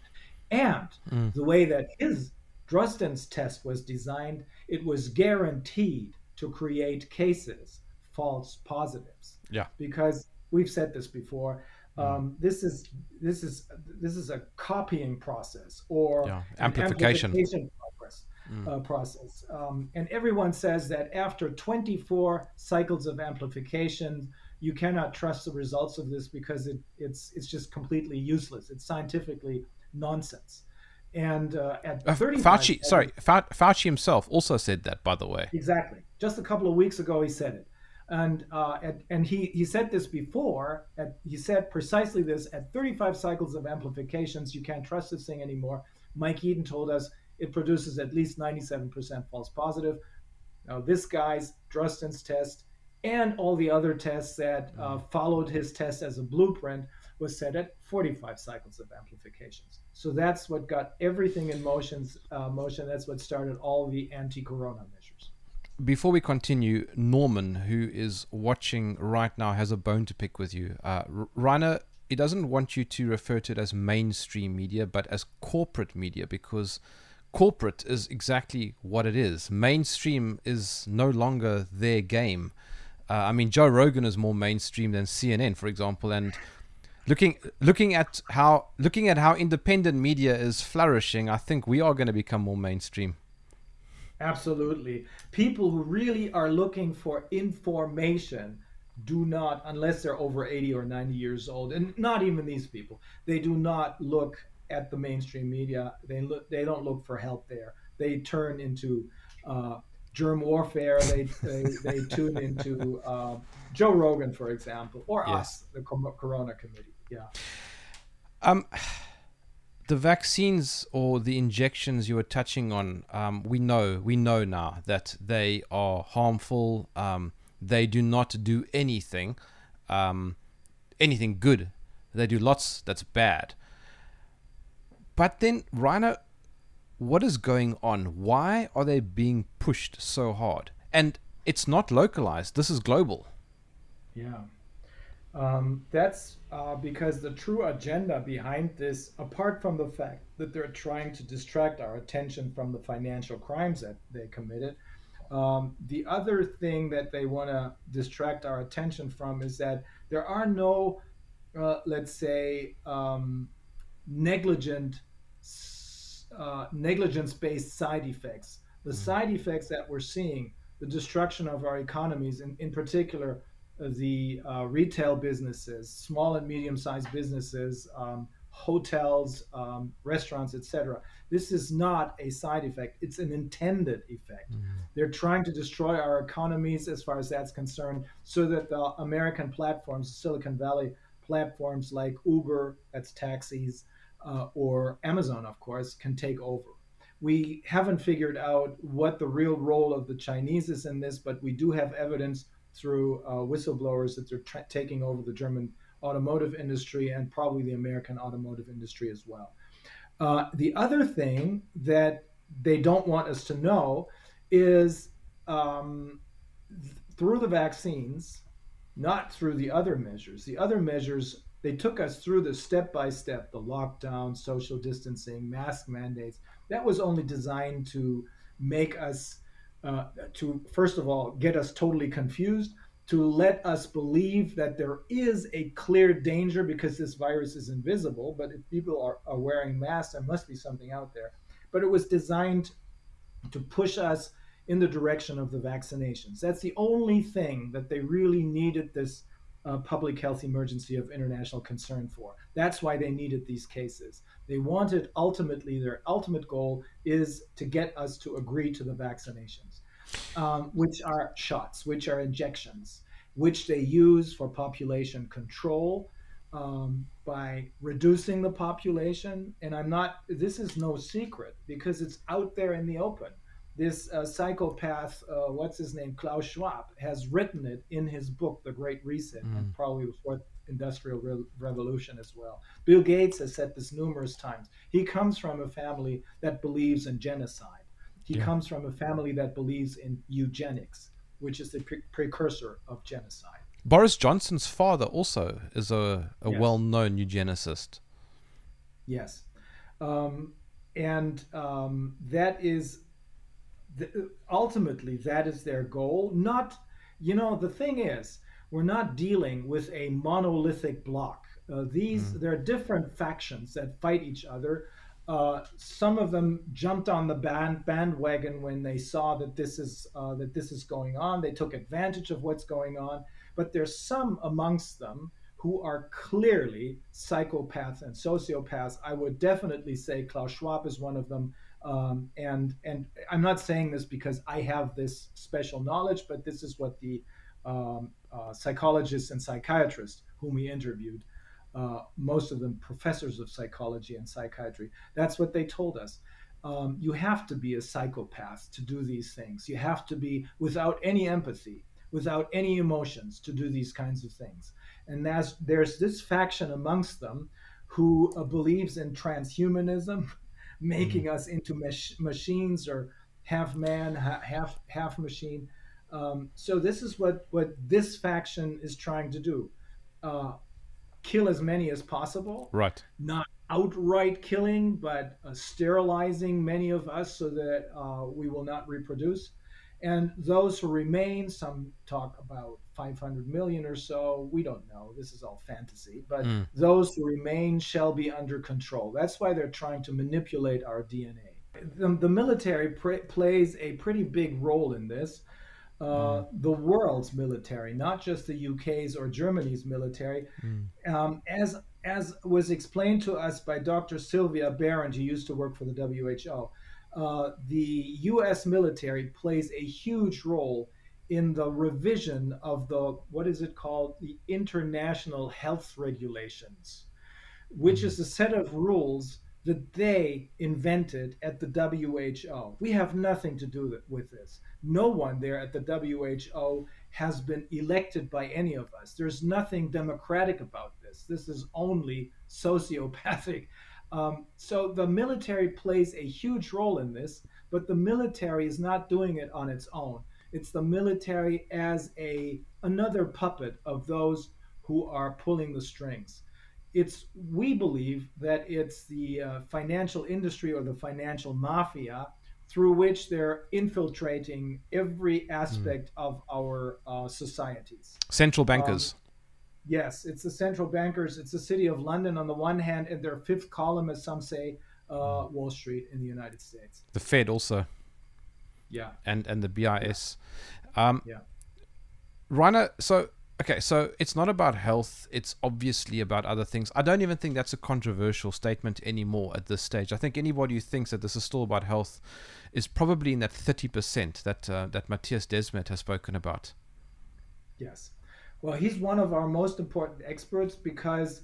And mm. the way that his Drosten's test was designed, it was guaranteed to create cases, false positives. Yeah. Because we've said this before, um, mm. this is this is this is a copying process or yeah. amplification, an amplification progress, mm. uh, process. Um, and everyone says that after twenty-four cycles of amplification, you cannot trust the results of this because it it's it's just completely useless. It's scientifically nonsense. And uh, at thirty-five uh, Fauci, sorry, Fauci himself also said that, by the way. Exactly. Just a couple of weeks ago, he said it, and uh, at, and he he said this before. At, he said precisely this: at thirty-five cycles of amplifications, you can't trust this thing anymore. Mike Yeadon told us it produces at least ninety-seven percent false positive. Now this guy's Drosten's test and all the other tests that mm. uh, followed his test as a blueprint was set at forty-five cycles of amplifications. So that's what got everything in motions, uh, motion. That's what started all the anti-corona measures. Before we continue, Norman, who is watching right now, has a bone to pick with you. Uh, Reiner, he doesn't want you to refer to it as mainstream media, but as corporate media, because corporate is exactly what it is. Mainstream is no longer their game. Uh, I mean, Joe Rogan is more mainstream than C N N, for example, and Looking, looking at how looking at how independent media is flourishing, I think we are going to become more mainstream. Absolutely. People who really are looking for information do not, unless they're over eighty or ninety years old, and not even these people, they do not look at the mainstream media. They look, they don't look for help there. They turn into uh, Jerm Warfare. They they, they tune into uh, Joe Rogan, for example, or yes. us, the Corona Committee. Yeah. Um, the vaccines or the injections you were touching on, um, we know we know now that they are harmful. Um, they do not do anything, um, anything good. They do lots that's bad. But then, Reiner, what is going on? Why are they being pushed so hard? And it's not localized. This is global. Yeah. Um, that's uh, because the true agenda behind this, apart from the fact that they're trying to distract our attention from the financial crimes that they committed, um, the other thing that they want to distract our attention from is that there are no, uh, let's say, um, negligent Uh, negligence-based side effects. The mm-hmm. side effects that we're seeing, the destruction of our economies, in, in particular uh, the uh, retail businesses, small and medium-sized businesses, um, hotels, um, restaurants, et cetera. This is not a side effect. It's an intended effect. Mm-hmm. They're trying to destroy our economies as far as that's concerned, so that the American platforms, Silicon Valley platforms like Uber, that's taxis, Uh, or Amazon, of course, can take over. We haven't figured out what the real role of the Chinese is in this, but we do have evidence through uh, whistleblowers that they're tra- taking over the German automotive industry and probably the American automotive industry as well. Uh, the other thing that they don't want us to know is um, th- through the vaccines, not through the other measures. The other measures, they took us through the step-by-step, the lockdown, social distancing, mask mandates. That was only designed to make us, uh, to, first of all, get us totally confused, to let us believe that there is a clear danger because this virus is invisible, but if people are, are wearing masks, there must be something out there. But it was designed to push us in the direction of the vaccinations. That's the only thing that they really needed this Uh, public health emergency of international concern for. That's why they needed these cases. They wanted ultimately, their ultimate goal is to get us to agree to the vaccinations, um, which are shots, which are injections, which they use for population control um, by reducing the population. And I'm not, this is no secret because it's out there in the open. This uh, psychopath, uh, what's his name, Klaus Schwab, has written it in his book, The Great Reset, mm. and probably the Fourth Industrial Re- Revolution as well. Bill Gates has said this numerous times. He comes from a family that believes in genocide. He yeah. comes from a family that believes in eugenics, which is the pre- precursor of genocide. Boris Johnson's father also is a, a yes. well-known eugenicist. Yes. Um, and um, that is... The, ultimately, that is their goal. Not, you know, the thing is, we're not dealing with a monolithic bloc. Uh, these, mm. there are different factions that fight each other. Uh, some of them jumped on the band, bandwagon when they saw that this is uh, that this is going on. They took advantage of what's going on. But there's some amongst them who are clearly psychopaths and sociopaths. I would definitely say Klaus Schwab is one of them. Um, and and I'm not saying this because I have this special knowledge, but this is what the um, uh, psychologists and psychiatrists whom we interviewed, uh, most of them professors of psychology and psychiatry, that's what they told us. Um, you have to be a psychopath to do these things. You have to be without any empathy, without any emotions to do these kinds of things. And that's, there's this faction amongst them who uh, believes in transhumanism, making mm. us into mach- machines or half man, ha- half half machine. Um, so this is what, what this faction is trying to do. Uh, kill as many as possible. Right. Not outright killing, but uh, sterilizing many of us so that uh, we will not reproduce. And those who remain, some talk about five hundred million or so, we don't know, this is all fantasy, but mm. those who remain shall be under control. That's why they're trying to manipulate our D N A. the, the military pr- plays a pretty big role in this. Uh, mm. The world's military, not just the U K's or Germany's military. Mm. Um, as as was explained to us by Doctor Sylvia Behrendt, who used to work for the W H O, uh, the U S military plays a huge role in the revision of the, what is it called, the International Health Regulations, which is a set of rules that they invented at the W H O. We have nothing to do with this. No one there at the W H O has been elected by any of us. There's nothing democratic about this. This is only sociopathic. Um, so the military plays a huge role in this, but the military is not doing it on its own. It's the military as a another puppet of those who are pulling the strings. It's, we believe that it's the uh, financial industry or the financial mafia through which they're infiltrating every aspect mm. of our uh, societies. Central bankers. Um, yes, it's the central bankers. It's the City of London on the one hand, and their fifth column, as some say, uh, mm. Wall Street in the United States. The Fed also. Yeah. And and the B I S. Yeah. Um, yeah. Reiner, so... Okay, so it's not about health. It's obviously about other things. I don't even think that's a controversial statement anymore at this stage. I think anybody who thinks that this is still about health is probably in that thirty percent that uh, that Matthias Desmet has spoken about. Yes. Well, he's one of our most important experts because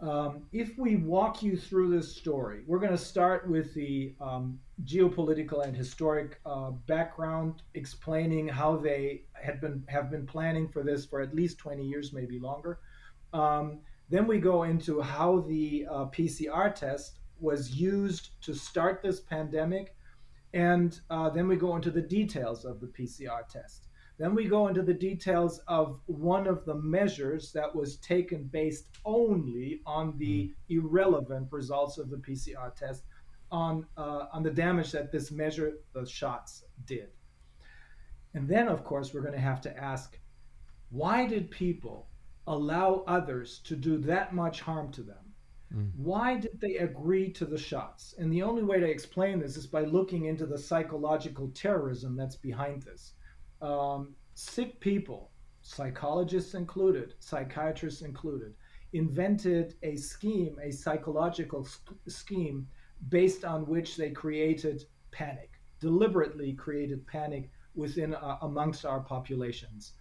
um, if we walk you through this story, we're going to start with the um, geopolitical and historic uh, background, explaining how they had been have been planning for this for at least twenty years, maybe longer. Um, then we go into how the uh, P C R test was used to start this pandemic, and uh, then we go into the details of the P C R test. Then we go into the details of one of the measures that was taken based only on the irrelevant results of the P C R test, on uh, on the damage that this measure, the shots, did. And then, of course, we're going to have to ask, why did people allow others to do that much harm to them? Mm. Why did they agree to the shots? And the only way to explain this is by looking into the psychological terrorism that's behind this. Um, sick people, psychologists included, psychiatrists included, invented a scheme, a psychological sc- scheme based on which they created panic, deliberately created panic within uh, amongst our populations.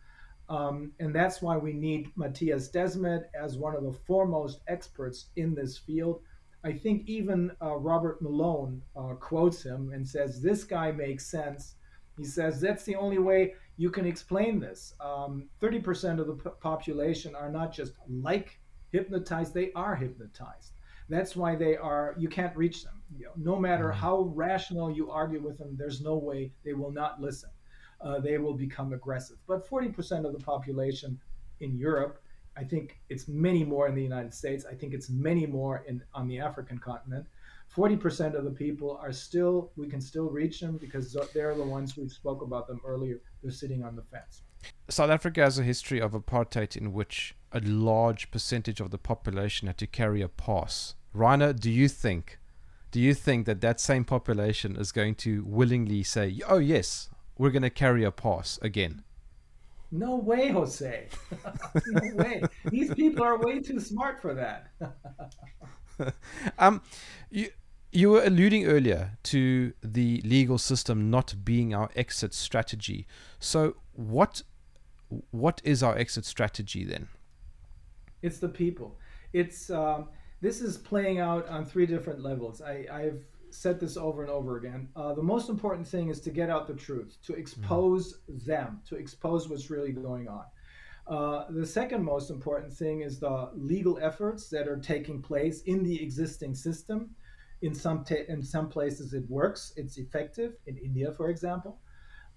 Um, and that's why we need Matthias Desmet as one of the foremost experts in this field. I think even uh, Robert Malone uh, quotes him and says, this guy makes sense. He says, that's the only way you can explain this. Um, thirty percent of the p- population are not just like hypnotized, they are hypnotized. That's why they are, you can't reach them. You know, no matter how rational you argue with them, there's no way they will not listen. Uh, they will become aggressive. But forty percent of the population in Europe, I think it's many more in the United States, I think it's many more in on the African continent, forty percent of the people are still, we can still reach them because they're the ones we spoke about them earlier. They're sitting on the fence. South Africa has a history of apartheid in which a large percentage of the population had to carry a pass. Reiner, do you think, do you think that that same population is going to willingly say, oh yes, we're going to carry a pass again? No way, Jose. No way. These people are way too smart for that. um, you, You were alluding earlier to the legal system not being our exit strategy. So what what is our exit strategy then? It's the people. It's um, this is playing out on three different levels. I, I've said this over and over again. Uh, the most important thing is to get out the truth, to expose mm. them, to expose what's really going on. Uh, the second most important thing is the legal efforts that are taking place in the existing system. In some ta- in some places it works, it's effective, in India, for example.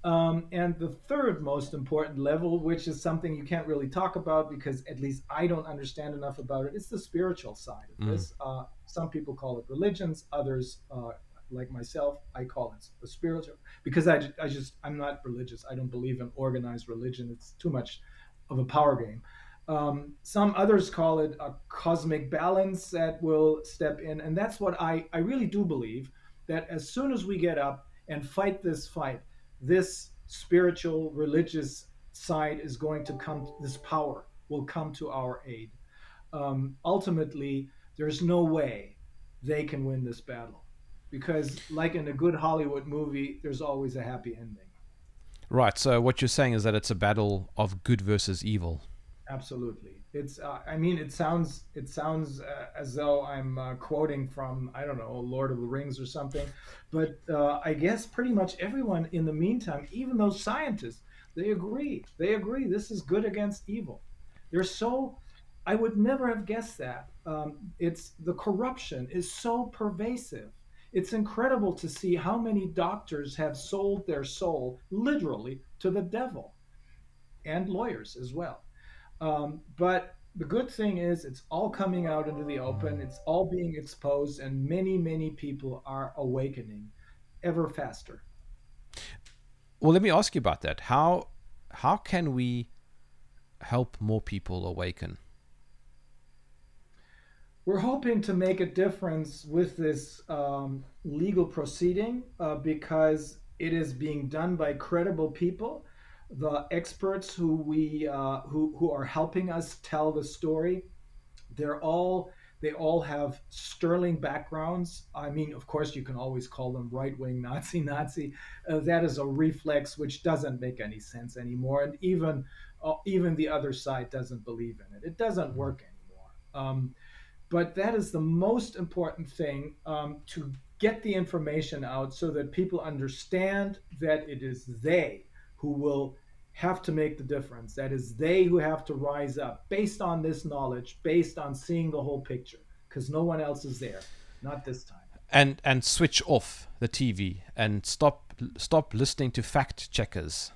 Um, and the third most important level, which is something you can't really talk about because at least I don't understand enough about it, it's the spiritual side of mm. this. Uh, some people call it religions, others, uh, like myself, I call it the spiritual, because I, I just, I'm not religious. I don't believe in organized religion. It's too much of a power game. Um, some others call it a cosmic balance that will step in. And that's what I, I really do believe, that as soon as we get up and fight this fight, this spiritual, religious side is going to come, this power will come to our aid. Um, ultimately, there's no way they can win this battle because, like in a good Hollywood movie, there's always a happy ending. Right. So what you're saying is that it's a battle of good versus evil. Absolutely. It's, uh, I mean, it sounds, it sounds uh, as though I'm uh, quoting from, I don't know, Lord of the Rings or something, but uh, I guess pretty much everyone in the meantime, even those scientists, they agree. They agree. This is good against evil. They're so, I would never have guessed that. Um, it's the corruption is so pervasive. It's incredible to see how many doctors have sold their soul literally to the devil, and lawyers as well. Um, but the good thing is it's all coming out into the open. It's all being exposed, and many, many people are awakening ever faster. Well, let me ask you about that. How, how can we help more people awaken? We're hoping to make a difference with this um, legal proceeding uh, because it is being done by credible people. The experts who we uh, who who are helping us tell the story, they're all they all have sterling backgrounds. I mean, of course, you can always call them right-wing Nazi Nazi. Uh, that is a reflex which doesn't make any sense anymore, and even uh, even the other side doesn't believe in it. It doesn't work anymore. Um, but that is the most important thing, um, to get the information out so that people understand that it is they who will have to make the difference. That is they who have to rise up based on this knowledge, based on seeing the whole picture, because no one else is there, not this time. And and switch off the T V and stop stop listening to fact checkers.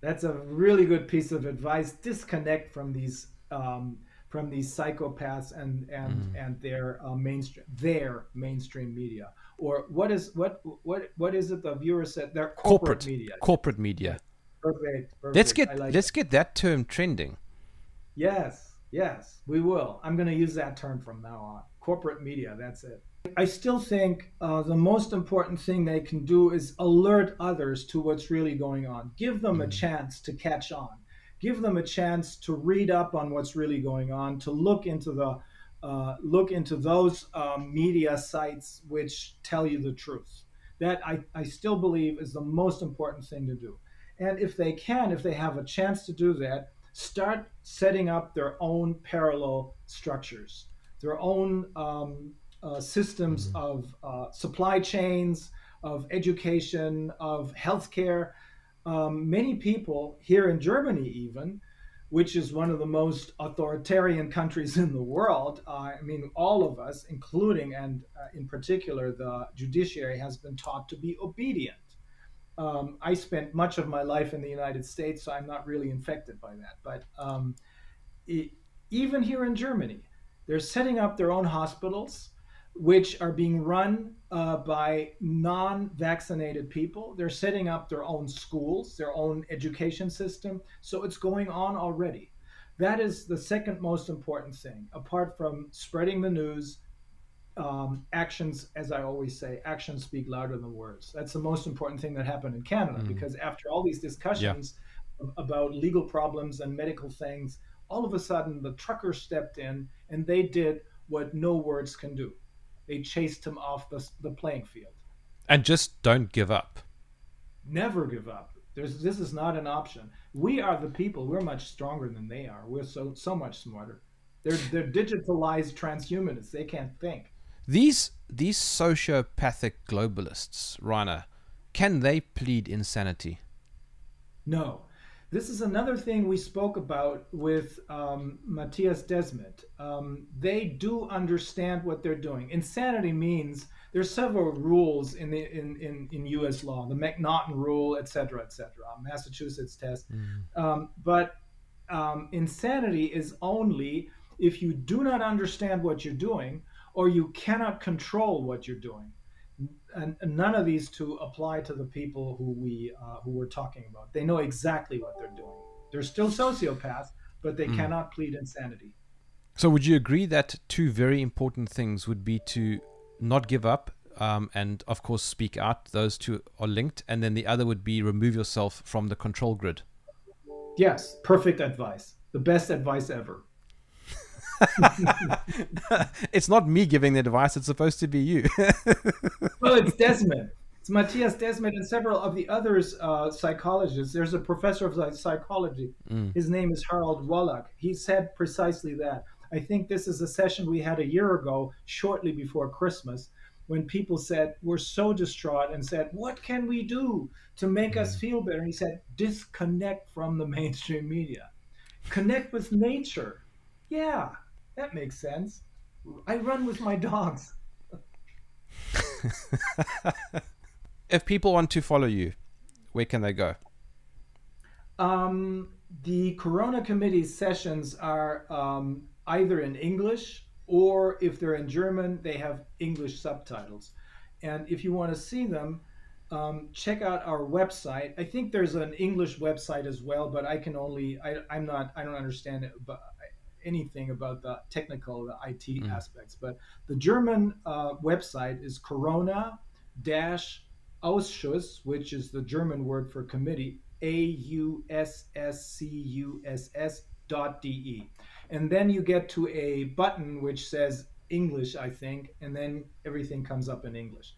That's a really good piece of advice. Disconnect from these um, from these psychopaths and and mm. and their uh, mainstream their mainstream media. Or what is what what what is it the viewer said? They're corporate, corporate media. Corporate media. Perfect. perfect. Let's get like let's it. get that term trending. Yes, yes, we will. I'm going to use that term from now on. Corporate media. That's it. I still think uh, the most important thing they can do is alert others to what's really going on. Give them mm. a chance to catch on. Give them a chance to read up on what's really going on. To look into the. Uh, look into those um, media sites which tell you the truth. That I, I still believe is the most important thing to do. And if they can, if they have a chance to do that, start setting up their own parallel structures, their own um, uh, systems mm-hmm. of uh, supply chains, of education, of healthcare. Um, many people here in Germany even, which is one of the most authoritarian countries in the world. Uh, I mean, all of us, including and uh, in particular the judiciary, has been taught to be obedient. Um, I spent much of my life in the United States, so I'm not really infected by that. But um, it, even here in Germany, they're setting up their own hospitals, which are being run uh, by non-vaccinated people. They're setting up their own schools, their own education system. So it's going on already. That is the second most important thing, apart from spreading the news. Um, actions, as I always say, actions speak louder than words. That's the most important thing that happened in Canada, mm. because after all these discussions yeah. about legal problems and medical things, all of a sudden the truckers stepped in and they did what no words can do. They chased him off the, the playing field. And just don't give up. Never give up. There's, this is not an option. We are the people. We're much stronger than they are. We're so so much smarter. They're they're digitalized transhumanists. They can't think. These these sociopathic globalists, Reiner, can they plead insanity? No. This is another thing we spoke about with um, Matthias Desmet. Um, they do understand what they're doing. Insanity means there's several rules in the in, in, in U S law, the MacNaughton rule, et cetera, et cetera, Massachusetts test. Mm. Um, but um, insanity is only if you do not understand what you're doing or you cannot control what you're doing. And none of these two apply to the people who we uh, who we're talking about. They know exactly what they're doing. They're still sociopaths, but they mm. cannot plead insanity. So would you agree that two very important things would be to not give up, um, and of course speak out. Those two are linked. And then the other would be remove yourself from the control grid. Yes, perfect advice. The best advice ever. It's not me giving the advice. It's supposed to be you. Well, it's Desmet. It's Matthias Desmet and several of the others uh, psychologists. There's a professor of psychology. Mm. His name is Harold Wallach. He said precisely that. I think this is a session we had a year ago, shortly before Christmas, when people said, we're so distraught, and said, what can we do to make mm. us feel better? And he said, disconnect from the mainstream media. Connect with nature. Yeah, that makes sense. I run with my dogs. If people want to follow you, where can they go? Um, the Corona Committee sessions are um, either in English, or if they're in German, they have English subtitles. And if you want to see them, um, check out our website. I think there's an English website as well, but I can only, I, I'm not, I don't understand it, but anything about the technical, the I T mm. aspects. But the German uh, website is Corona-Ausschuss, which is the German word for committee, A U S S C U S S dot D E. And then you get to a button which says English, I think, and then everything comes up in English.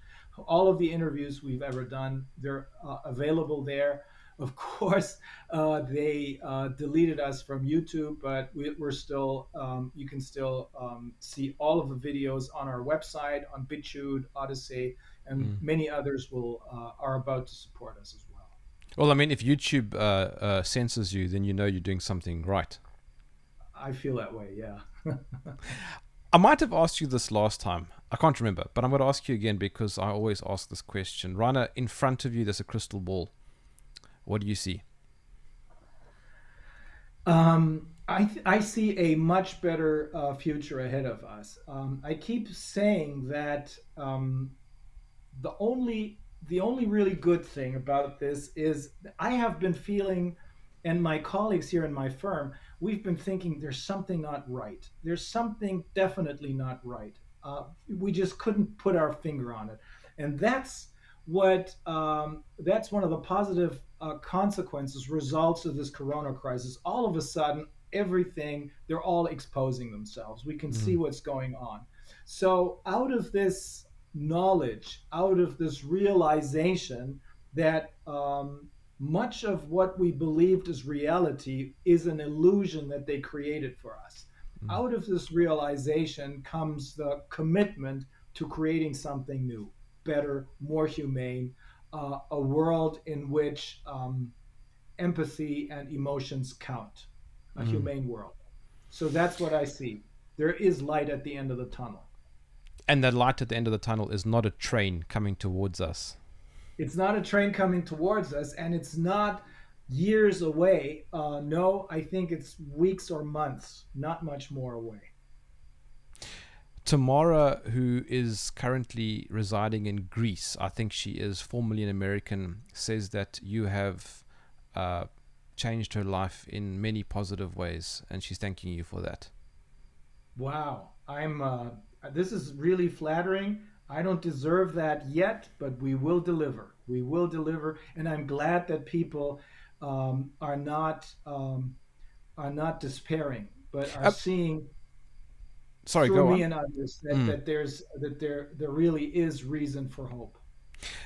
All of the interviews we've ever done, they're uh, available there. Of course, uh, they uh, deleted us from YouTube, but we, we're still, um, you can still um, see all of the videos on our website, on BitChute, Odyssey, and mm. many others will uh, are about to support us as well. Well, I mean, if YouTube uh, uh, censors you, then you know you're doing something right. I feel that way, yeah. I might have asked you this last time. I can't remember, but I'm going to ask you again because I always ask this question. Reiner, in front of you, there's a crystal ball. What do you see? Um, I, th- I see a much better uh, future ahead of us. Um, I keep saying that um, the only the only really good thing about this is I have been feeling, and my colleagues here in my firm, we've been thinking there's something not right. There's something definitely not right. Uh, we just couldn't put our finger on it. And that's what um, that's one of the positive uh, consequences, results of this corona crisis. All of a sudden, everything, they're all exposing themselves. We can mm-hmm. see what's going on. So out of this knowledge, out of this realization that um, much of what we believed is reality is an illusion that they created for us. Mm. Out of this realization comes the commitment to creating something new, better, more humane, uh, a world in which um, empathy and emotions count, a mm. humane world. So that's what I see. There is light at the end of the tunnel. And that light at the end of the tunnel is not a train coming towards us. It's not a train coming towards us, and it's not years away. Uh, no, I think it's weeks or months, not much more away. Tamara, who is currently residing in Greece, I think she is formerly an American, says that you have uh, changed her life in many positive ways, and she's thanking you for that. Wow, I'm. Uh, this is really flattering. I don't deserve that yet, but we will deliver. We will deliver, and I'm glad that people um, are not um, are not despairing, but are uh, seeing sorry, through go me on. and others that, mm. that there's that there there really is reason for hope.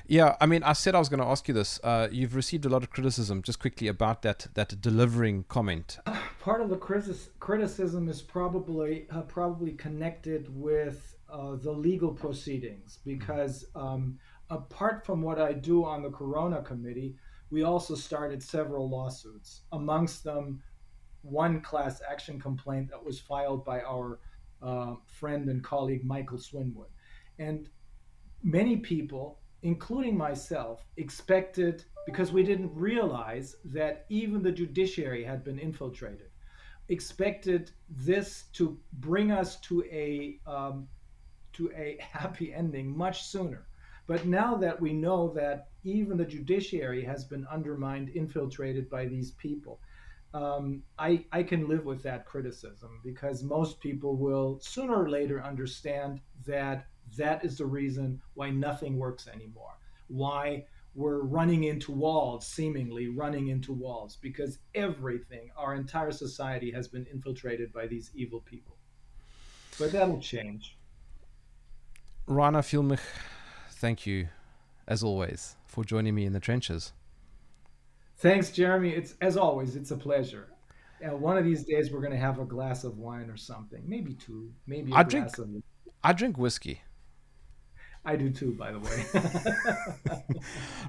Yeah, I mean, I said I was going to ask you this. Uh, you've received a lot of criticism, just quickly, about that that delivering comment. Uh, part of the crisis, criticism is probably uh, probably connected with. Uh, the legal proceedings, because um, apart from what I do on the Corona Committee, we also started several lawsuits, amongst them one class action complaint that was filed by our uh, friend and colleague Michael Swinwood. And many people, including myself, expected, because we didn't realize that even the judiciary had been infiltrated, expected this to bring us to a um, to a happy ending much sooner. But now that we know that even the judiciary has been undermined, infiltrated by these people, um, I, I can live with that criticism, because most people will sooner or later understand that That is the reason why nothing works anymore, why we're running into walls, seemingly running into walls, because everything, our entire society has been infiltrated by these evil people. But that'll change. Reiner Fuellmich, thank you, as always, for joining me in the trenches. Thanks, Jeremy. It's, as always, it's a pleasure. And one of these days we're going to have a glass of wine or something, maybe two, maybe a I glass drink, of I drink whiskey. I do too, by the way.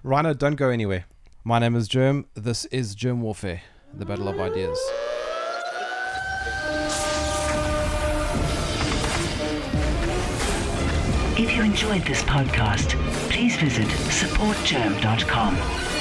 Reiner, don't go anywhere. My name is Jerm. This is Jerm Warfare, the Battle of Ideas. If you enjoyed this podcast, please visit support jerm dot com.